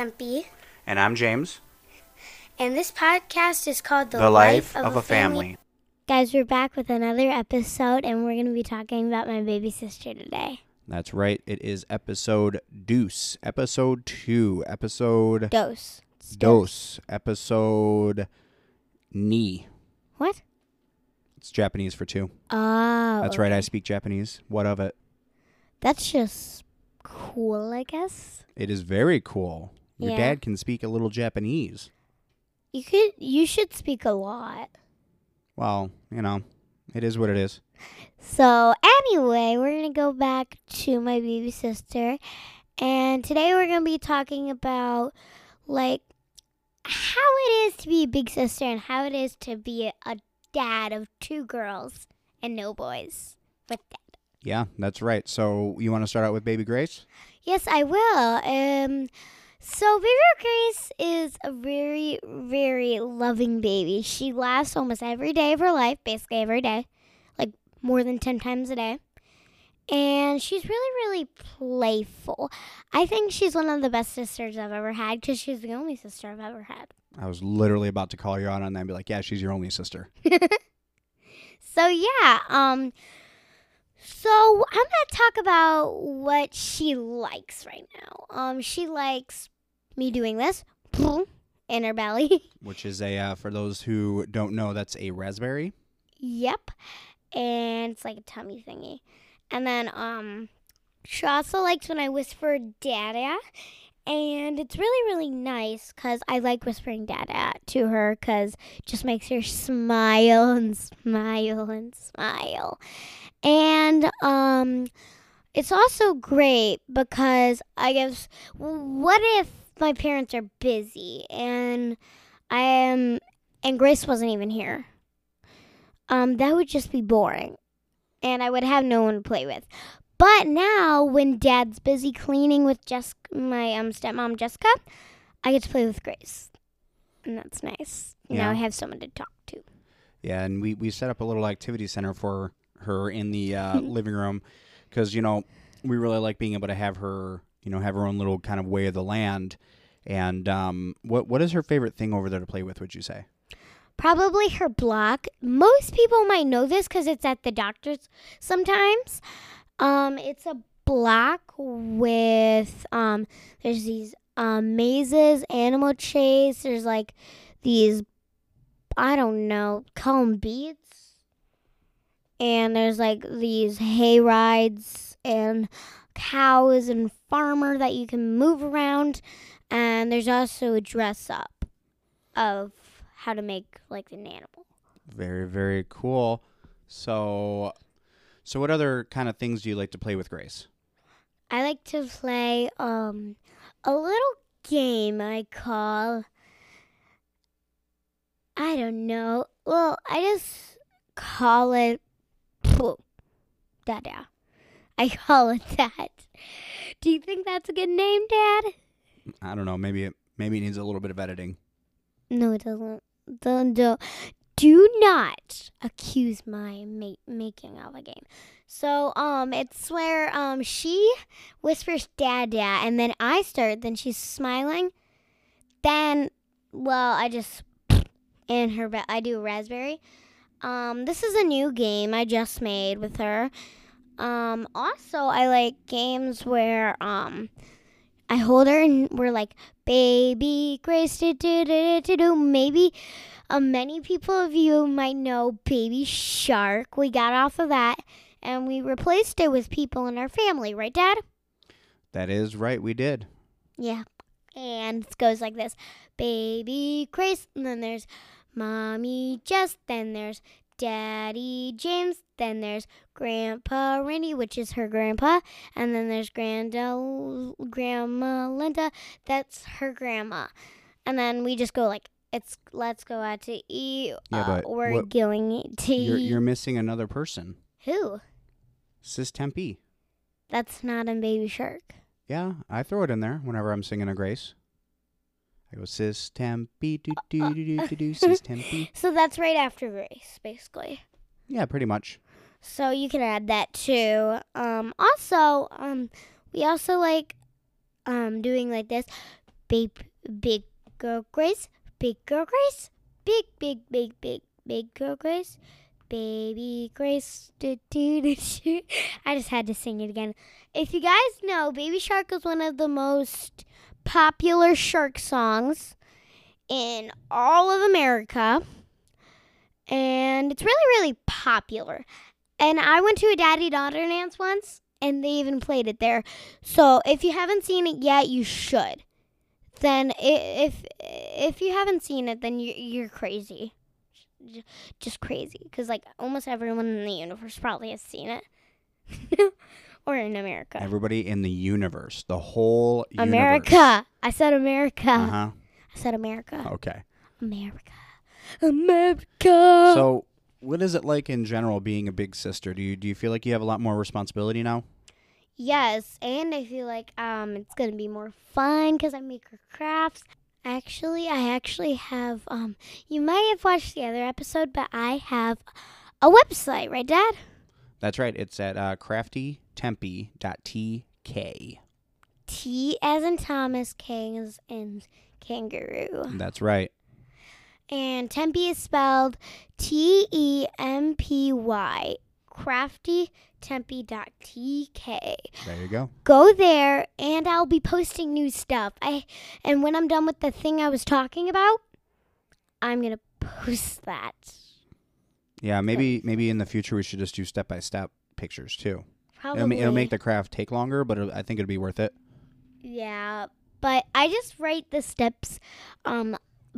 Tempy. And I'm James. And this podcast is called The Life of a Family. Guys, we're back with another episode, and we're going to be talking about my baby sister today. That's right. It is episode deuce. Episode 2. Episode... Dose. Dose. Episode... Ni. What? It's Japanese for 2. Oh. That's okay. Right. I speak Japanese. What of it? That's just cool, I guess. It is very cool. Your dad can speak a little Japanese. You should speak a lot. Well, you know, it is what it is. So anyway, we're going to go back to my baby sister. And today we're going to be talking about, like, how it is to be a big sister and how it is to be a dad of 2 girls and no boys with them. Yeah, that's right. So you want to start out with Baby Grace? Yes, I will. So Baby Grace is a very, very loving baby. She laughs almost every day of her life, basically every day, like more than 10 times a day. And she's really, really playful. I think she's one of the best sisters I've ever had because she's the only sister I've ever had. I was literally about to call you out on that and be like, yeah, she's your only sister. So, yeah, So, I'm going to talk about what she likes right now. She likes me doing this in her belly. Which is a, for those who don't know, that's a raspberry. Yep. And it's like a tummy thingy. And then she also likes when I whisper dada. And it's really, really nice because I like whispering dada to her because it just makes her smile and smile and smile. And it's also great because I guess, what if my parents are busy and Grace wasn't even here? That would just be boring, and I would have no one to play with. But now, when Dad's busy cleaning with my stepmom Jessica, I get to play with Grace, and that's nice. Yeah. Now I have someone to talk to. Yeah, and we set up a little activity center for her in the living room because, you know, we really like being able to have her, you know, have her own little kind of way of the land. And what is her favorite thing over there to play with, would you say? Probably her block. Most people might know this because it's at the doctor's sometimes. It's a block with there's these mazes, animal chase. There's like these, I don't know, call them beads. And there's, like, these hay rides and cows and farmer that you can move around. And there's also a dress-up of how to make, like, an animal. Very, very cool. So what other kind of things do you like to play with Grace? I like to play a little game I call, I don't know. Well, I just call it. Dada. I call it that. Do you think that's a good name, Dad? I don't know. Maybe it needs a little bit of editing. No, it doesn't. Do not accuse my making of a game. So, it's where she whispers dada, and then I start. Then she's smiling. Then, well, I just in her. I do a raspberry. This is a new game I just made with her. Also, I like games where I hold her and we're like, Baby Grace, do. Maybe many people of you might know Baby Shark. We got off of that and we replaced it with people in our family. Right, Dad? That is right. We did. Yeah. And it goes like this. Baby Grace. And then there's Mommy Jess, then there's Daddy James, then there's Grandpa Randy, which is her grandpa, and then there's Grandma Linda, that's her grandma. And then we just go like, it's let's go out to eat, we're going to eat. You're missing another person. Who? Sis Tempy. That's not in Baby Shark. Yeah, I throw it in there whenever I'm singing a Grace. I go, Sis Tempy, do, Sis Tempy. So that's right after Grace, basically. Yeah, pretty much. So you can add that, too. Also, we also like doing like this. Big girl Grace, baby Grace. I just had to sing it again. If you guys know, Baby Shark is one of the most popular shark songs in all of America. And it's really, really popular. And I went to a daddy-daughter dance once, and they even played it there. So if you haven't seen it yet, you should. Then if you haven't seen it, then you're crazy. Just crazy. Because, like, almost everyone in the universe probably has seen it. Or in America. Everybody in the universe. The whole America. Universe. I said America. Uh-huh. I said America. Okay. America. So what is it like in general being a big sister? Do you feel like you have a lot more responsibility now? Yes, and I feel like it's going to be more fun because I make her crafts. Actually, I have, you might have watched the other episode, but I have a website, right, Dad? That's right. It's at craftytempy.tk. T as in Thomas, K as in kangaroo. That's right. And Tempy is spelled T-E-M-P-Y, craftytempy.tk. There you go. Go there, and I'll be posting new stuff. And when I'm done with the thing I was talking about, I'm going to post that. Yeah, maybe in the future we should just do step-by-step pictures, too. Probably. It'll make the craft take longer, but I think it'll be worth it. Yeah, but I just write the steps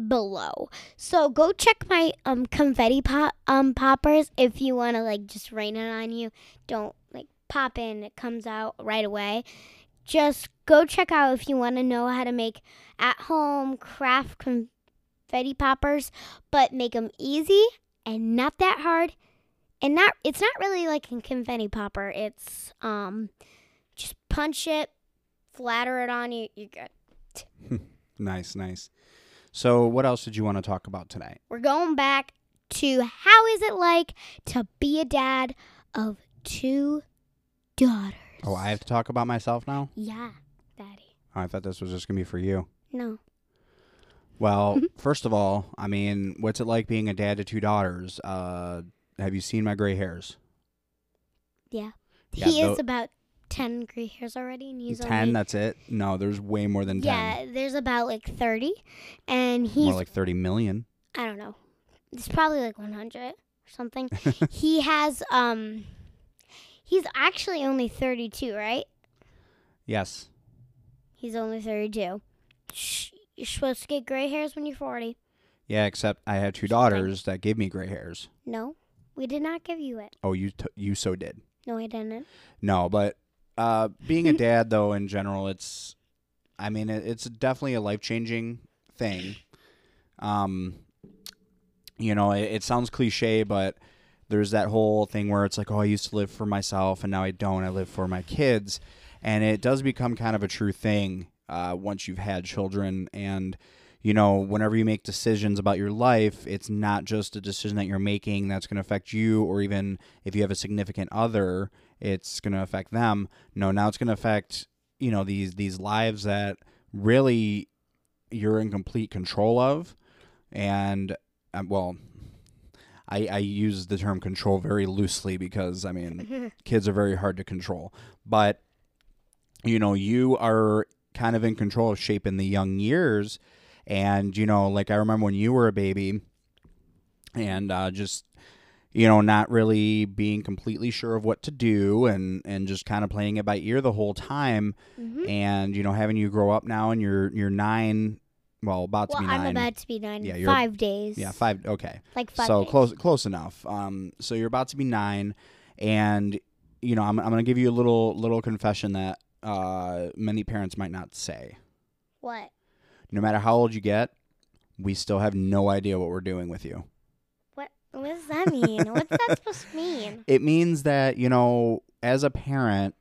below. So go check my confetti poppers if you want to, like, just rain it on you. Don't, like, pop in. It comes out right away. Just go check out if you want to know how to make at-home craft confetti poppers, but make them easy and not that hard. And it's not really like a confetti popper. It's just punch it, flatter it on you. You're good. Nice. So what else did you want to talk about tonight? We're going back to how is it like to be a dad of two daughters. Oh, I have to talk about myself now? Yeah, Daddy. Oh, I thought this was just going to be for you. No. Well, first of all, I mean, what's it like being a dad to two daughters? Have you seen my gray hairs? Yeah. He is about 10 gray hairs already, and he's 10, only, that's it? No, there's way more than 10. Yeah, there's about like 30, and he's more like 30 million. I don't know. It's probably like 100 or something. He has he's actually only 32, right? Yes. He's only 32. You're supposed to get gray hairs when you're 40. Yeah, except I had two daughters that gave me gray hairs. No, we did not give you it. Oh, you so did. No, I didn't. No, but being a dad, though, in general, it's definitely a life-changing thing. You know, it sounds cliche, but there's that whole thing where it's like, oh, I used to live for myself, and now I don't. I live for my kids. And it does become kind of a true thing once you've had children. And, you know, whenever you make decisions about your life, it's not just a decision that you're making that's going to affect you, or even if you have a significant other, it's going to affect them. No, now it's going to affect, you know, these lives that really you're in complete control of. And, well, I use the term control very loosely because, I mean, kids are very hard to control. But, you know, you are kind of in control of shape in the young years. And, you know, like I remember when you were a baby and just, you know, not really being completely sure of what to do and just kind of playing it by ear the whole time. Mm-hmm. And, you know, having you grow up now and you're 9, well, about to be 9. Well, I'm about to be 9 in 5 days. Yeah, 5, okay. Like 5 days. So close enough. So you're about to be 9, and, you know, I'm going to give you a little confession that many parents might not say. What? No matter how old you get, we still have no idea what we're doing with you. What does that mean? What's that supposed to mean? It means that, you know, as a parent,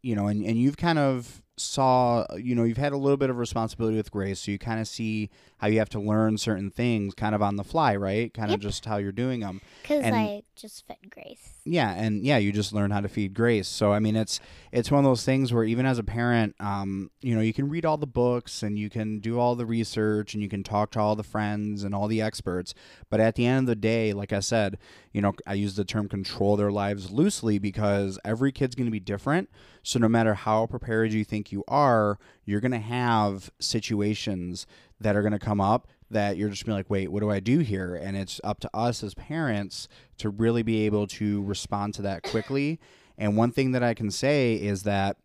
you know, and you've kind of saw, you know, you've had a little bit of responsibility with Grace, so you kind of see how you have to learn certain things kind of on the fly, right? Kind of just how you're doing them. Because, like, just fed Grace. Yeah, and yeah, you just learn how to feed Grace. So I mean, it's one of those things where even as a parent, you know, you can read all the books and you can do all the research and you can talk to all the friends and all the experts, but at the end of the day, like I said, you know, I use the term control their lives loosely because every kid's going to be different. So no matter how prepared you think you are, you're going to have situations that are going to come up that you're just gonna be like, wait, what do I do here? And it's up to us as parents to really be able to respond to that quickly. And one thing that I can say is that,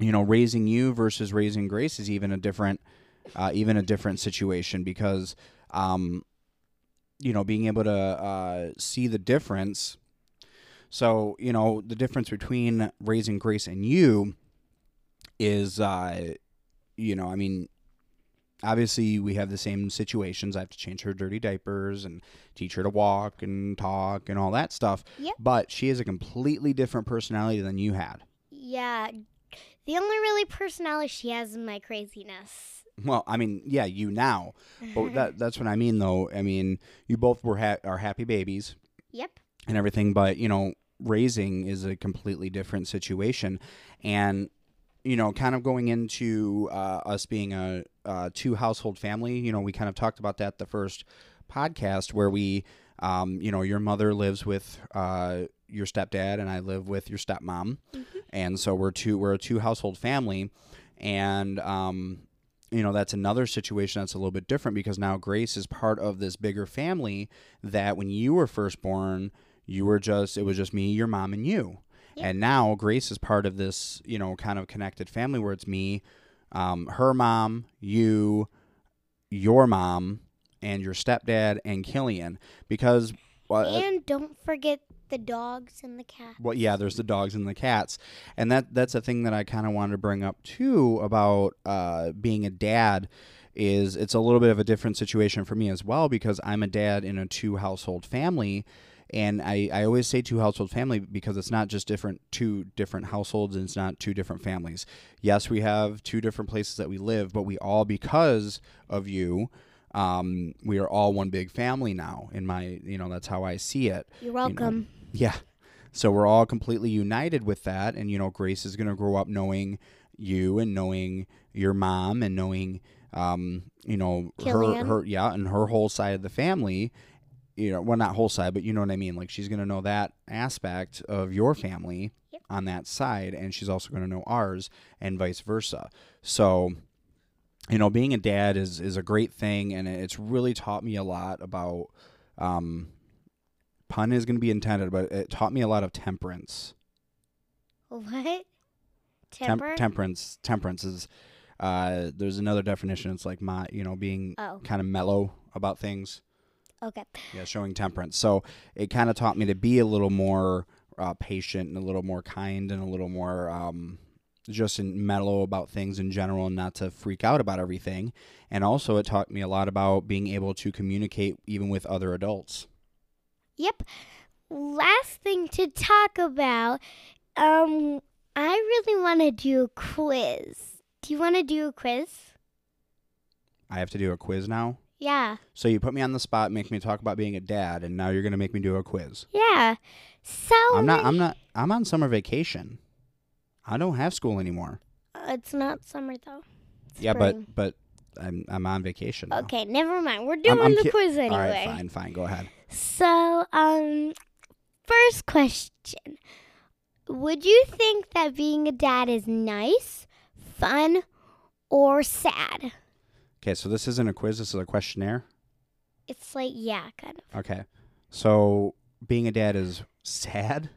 you know, raising you versus raising Grace is even a different situation because, you know, being able to see the difference. So, you know, the difference between raising Grace and you is, you know, I mean, obviously, we have the same situations. I have to change her dirty diapers and teach her to walk and talk and all that stuff. Yep. But she has a completely different personality than you had. Yeah. The only really personality she has is my craziness. Well, I mean, yeah, you now. But that's what I mean, though. I mean, you both were are happy babies. Yep. And everything. But, you know, raising is a completely different situation. And, you know, kind of going into us being a two-household family, you know, we kind of talked about that the first podcast where we, you know, your mother lives with your stepdad and I live with your stepmom. Mm-hmm. And so we're a two-household family. And, you know, that's another situation that's a little bit different because now Grace is part of this bigger family that when you were first born, it was just me, your mom, and you. Yep. And now Grace is part of this, you know, kind of connected family where it's me, her mom, you, your mom, and your stepdad, and Killian. Because... and don't forget the dogs and the cats. Well, yeah, there's the dogs and the cats. And that's a thing that I kind of wanted to bring up, too, about being a dad is it's a little bit of a different situation for me as well because I'm a dad in a two-household family. And I always say two household family because it's not just two different households and it's not two different families. Yes, we have two different places that we live, but we all, because of you, we are all one big family now. In my, you know, that's how I see it. You're welcome. You know? Yeah. So we're all completely united with that. And, you know, Grace is going to grow up knowing you and knowing your mom and knowing, you know, Killian. And her whole side of the family. You know, well, not whole side, but you know what I mean? Like, she's going to know that aspect of your family. Yep. On that side, and she's also going to know ours and vice versa. So, you know, being a dad is a great thing, and it's really taught me a lot about, pun is going to be intended, but it taught me a lot of temperance. What? Temperance. Temperance is, there's another definition. It's like being kind of mellow about things. Okay. Yeah, showing temperance. So it kind of taught me to be a little more patient and a little more kind and a little more just mellow about things in general and not to freak out about everything. And also it taught me a lot about being able to communicate even with other adults. Yep. Last thing to talk about, I really want to do a quiz. Do you want to do a quiz? I have to do a quiz now? Yeah. So you put me on the spot, make me talk about being a dad, and now you're gonna make me do a quiz. Yeah. So I'm on summer vacation. I don't have school anymore. It's not summer though. It's spring. but I'm on vacation now. Okay, never mind. We're doing the quiz anyway. All right, fine. Go ahead. So first question: would you think that being a dad is nice, fun, or sad? Okay, so this isn't a quiz, this is a questionnaire? It's like, yeah, kind of. Okay, so being a dad is sad?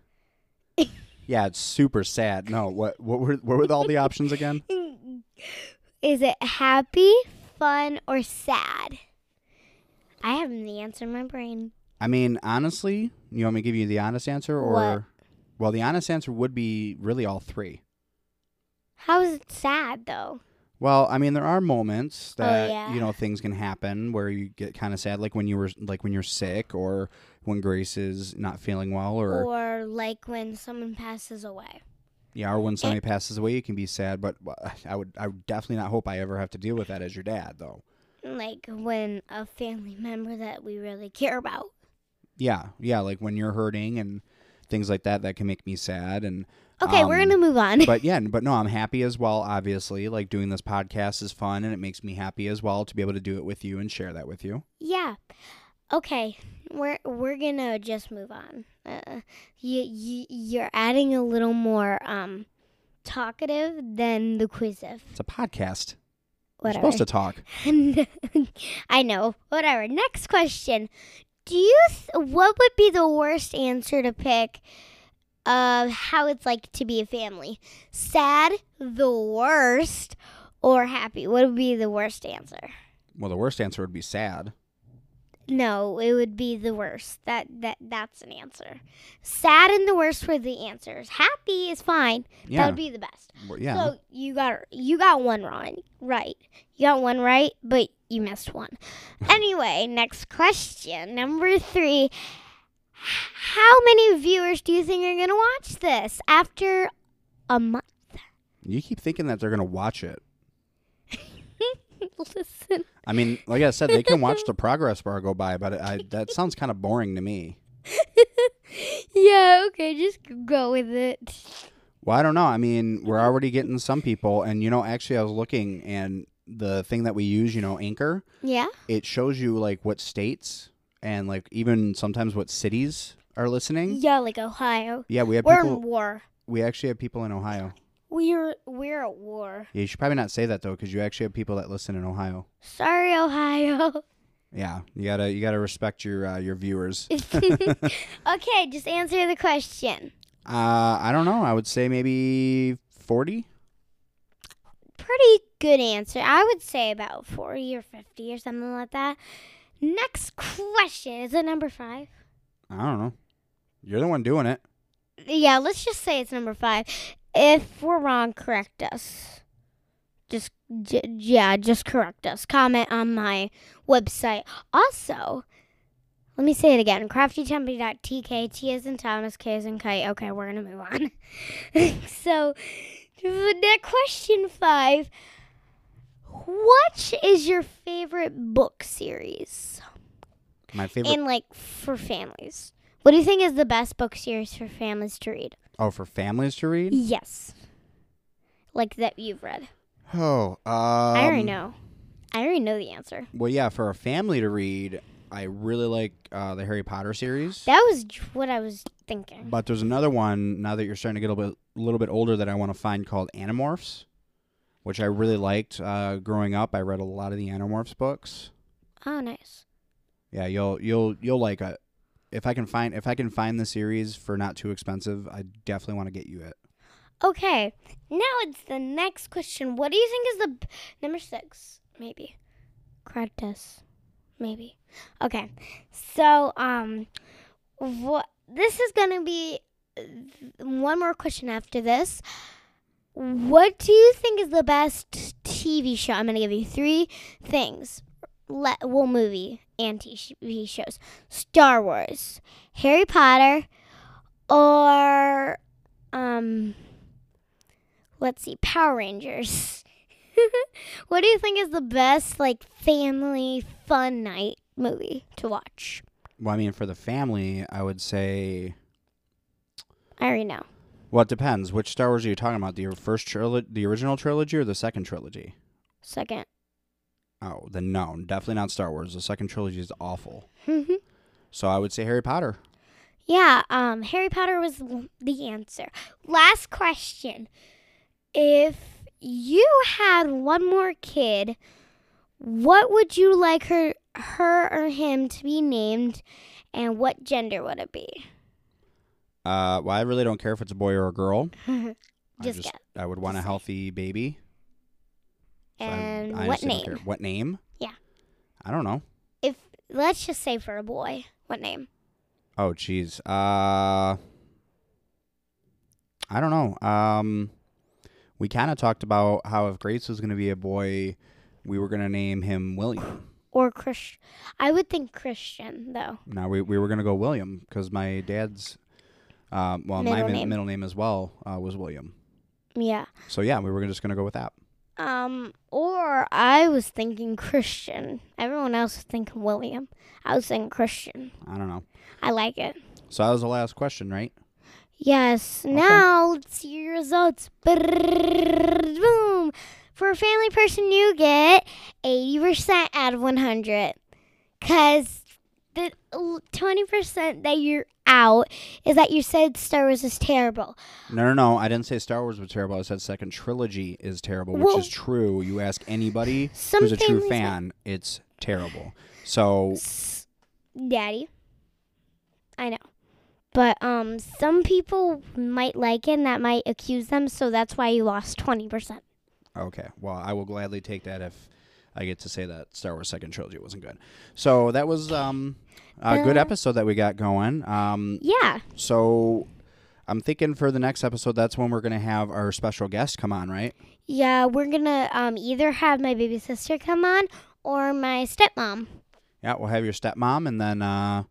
Yeah, it's super sad. No, what were all the options again? Is it happy, fun, or sad? I have the answer in my brain. I mean, honestly, you want me to give you the honest answer? Or what? Well, the honest answer would be really all three. How is it sad, though? Well, I mean, there are moments that, you know, things can happen where you get kind of sad, when you're sick or when Grace is not feeling well. Or like when someone passes away. Yeah, or when somebody passes away, you can be sad. But I would definitely not hope I ever have to deal with that as your dad, though. Like when a family member that we really care about. Yeah, like when you're hurting and things like that, that can make me sad. And okay, we're going to move on. But yeah, but no, I'm happy as well, obviously. Like doing this podcast is fun and it makes me happy as well to be able to do it with you and share that with you. Yeah. Okay, we're going to just move on. You're adding a little more talkative than the quiz-ive. It's a podcast. Whatever. You're supposed to talk. I know. Whatever. Next question. What would be the worst answer to pick of how it's like to be a family? Sad, the worst, or happy? What would be the worst answer? Well, the worst answer would be sad. No, it would be the worst. That's an answer. Sad and the worst were the answers. Happy is fine. Yeah. That would be the best. Well, yeah. So you got one wrong, right? You got one right, but you missed one. Anyway, next question, number 3. How many viewers do you think are going to watch this after a month? You keep thinking that they're going to watch it. Listen. I mean, like I said, they can watch the progress bar go by, but that sounds kind of boring to me. Yeah, okay, just go with it. Well, I don't know. I mean, we're already getting some people, and, actually I was looking, and the thing that we use, Anchor. Yeah. It shows you, like, what states and, like, even sometimes what cities are listening. Yeah, like Ohio. Yeah, we're in war. We actually have people in Ohio. We're at war. Yeah, you should probably not say that though, because you actually have people that listen in Ohio. Sorry, Ohio. Yeah, you gotta respect your viewers. Okay, just answer the question. I don't know. I would say maybe 40. Pretty good answer. I would say about 40 or 50 or something like that. Next question, is it number 5? I don't know. You're the one doing it. Yeah, let's just say it's number 5. If we're wrong, correct us. Just correct us. Comment on my website. Also, let me say it again. craftytempy.tk. T as in Thomas, K as in kite. Okay, we're going to move on. So, next question 5. What is your favorite book series? My favorite? And, like, for families. What do you think is the best book series for families to read? Oh, for families to read? Yes. Like that you've read. Oh. I already know. I already know the answer. Well, yeah, for a family to read, I really like the Harry Potter series. That was what I was thinking. But there's another one, now that you're starting to get a little bit older, that I want to find called Animorphs, which I really liked growing up. I read a lot of the Animorphs books. Oh, nice. Yeah, you'll like it. If I can find the series for not too expensive, I definitely want to get you it. Okay, now it's the next question. What do you think is the number 6? Maybe, correct us. Maybe. Okay, so this is gonna be one more question after this. What do you think is the best TV show? I'm gonna give you 3 things. Movie and TV shows. Star Wars, Harry Potter, or Power Rangers. What do you think is the best family fun night movie to watch? Well, I mean, for the family, I would say I already know. Well, it depends. Which Star Wars are you talking about? The first the original trilogy or the second trilogy? Second. Oh, then no, definitely not Star Wars. The second trilogy is awful. Mm-hmm. So I would say Harry Potter. Yeah, Harry Potter was the answer. Last question. If you had one more kid, what would you like her or him to be named, and what gender would it be? Well, I really don't care if it's a boy or a girl. I would want a healthy baby. So and I what name? What name? Yeah. I don't know. Let's just say for a boy, what name? Oh, jeez. I don't know. We kind of talked about how if Grace was going to be a boy, we were going to name him William. Or Christian. I would think Christian, though. No, we were going to go William because my dad's, middle name as well was William. Yeah. So, yeah, we were just going to go with that. Or I was thinking Christian. Everyone else was thinking William. I was thinking Christian. I don't know. I like it. So that was the last question, right? Yes. Okay. Now let's see your results. Brrr, boom. For a family person, you get 80% out of 100. Because the 20% that you're out is that you said Star Wars is terrible. No. I didn't say Star Wars was terrible. I said second trilogy is terrible, which is true. You ask anybody who's a true fan, it's terrible. So, Daddy, I know. But some people might like it, and that might accuse them, so that's why you lost 20%. Okay. Well, I will gladly take that if I get to say that Star Wars Second Trilogy wasn't good. So that was a good episode that we got going. Yeah. So I'm thinking for the next episode, that's when we're going to have our special guest come on, right? Yeah, we're going to either have my baby sister come on or my stepmom. Yeah, we'll have your stepmom, and then...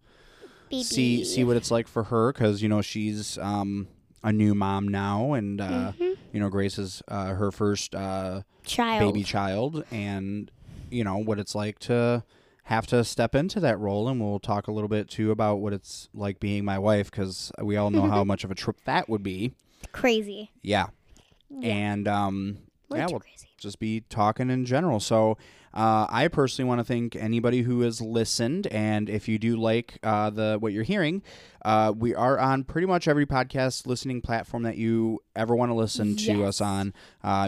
Baby. See what it's like for her, because, you know, she's a new mom now, and, you know, Grace is her first baby child, and, you know, what it's like to have to step into that role. And we'll talk a little bit, too, about what it's like being my wife, because we all know how much of a trip that would be. Crazy. Yeah. And, we'll just be talking in general. So... I personally want to thank anybody who has listened, and if you do like what you're hearing, we are on pretty much every podcast listening platform that you ever want to listen to us on.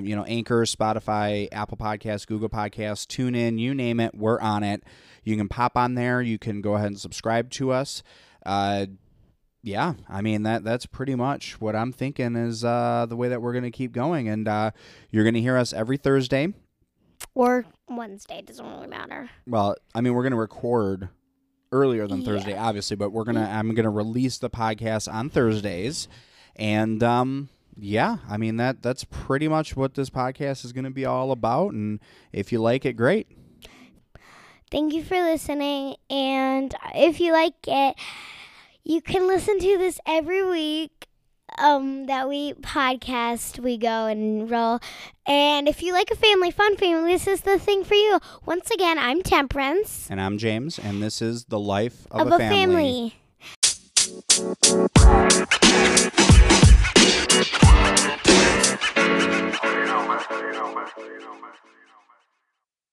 You know, Anchor, Spotify, Apple Podcasts, Google Podcasts, TuneIn, you name it, we're on it. You can pop on there. You can go ahead and subscribe to us. Yeah, I mean, that's pretty much what I'm thinking is the way that we're going to keep going, and you're going to hear us every Thursday. Or Wednesday, doesn't really matter. Well, I mean, we're going to record earlier than Thursday, obviously, but I'm going to release the podcast on Thursdays. And, I mean, that's pretty much what this podcast is going to be all about. And if you like it, great. Thank you for listening. And if you like it, you can listen to this every week. That we podcast, we go and roll. And if you like a family, fun family, this is the thing for you. Once again, I'm Temperance. And I'm James. And this is the life of a family.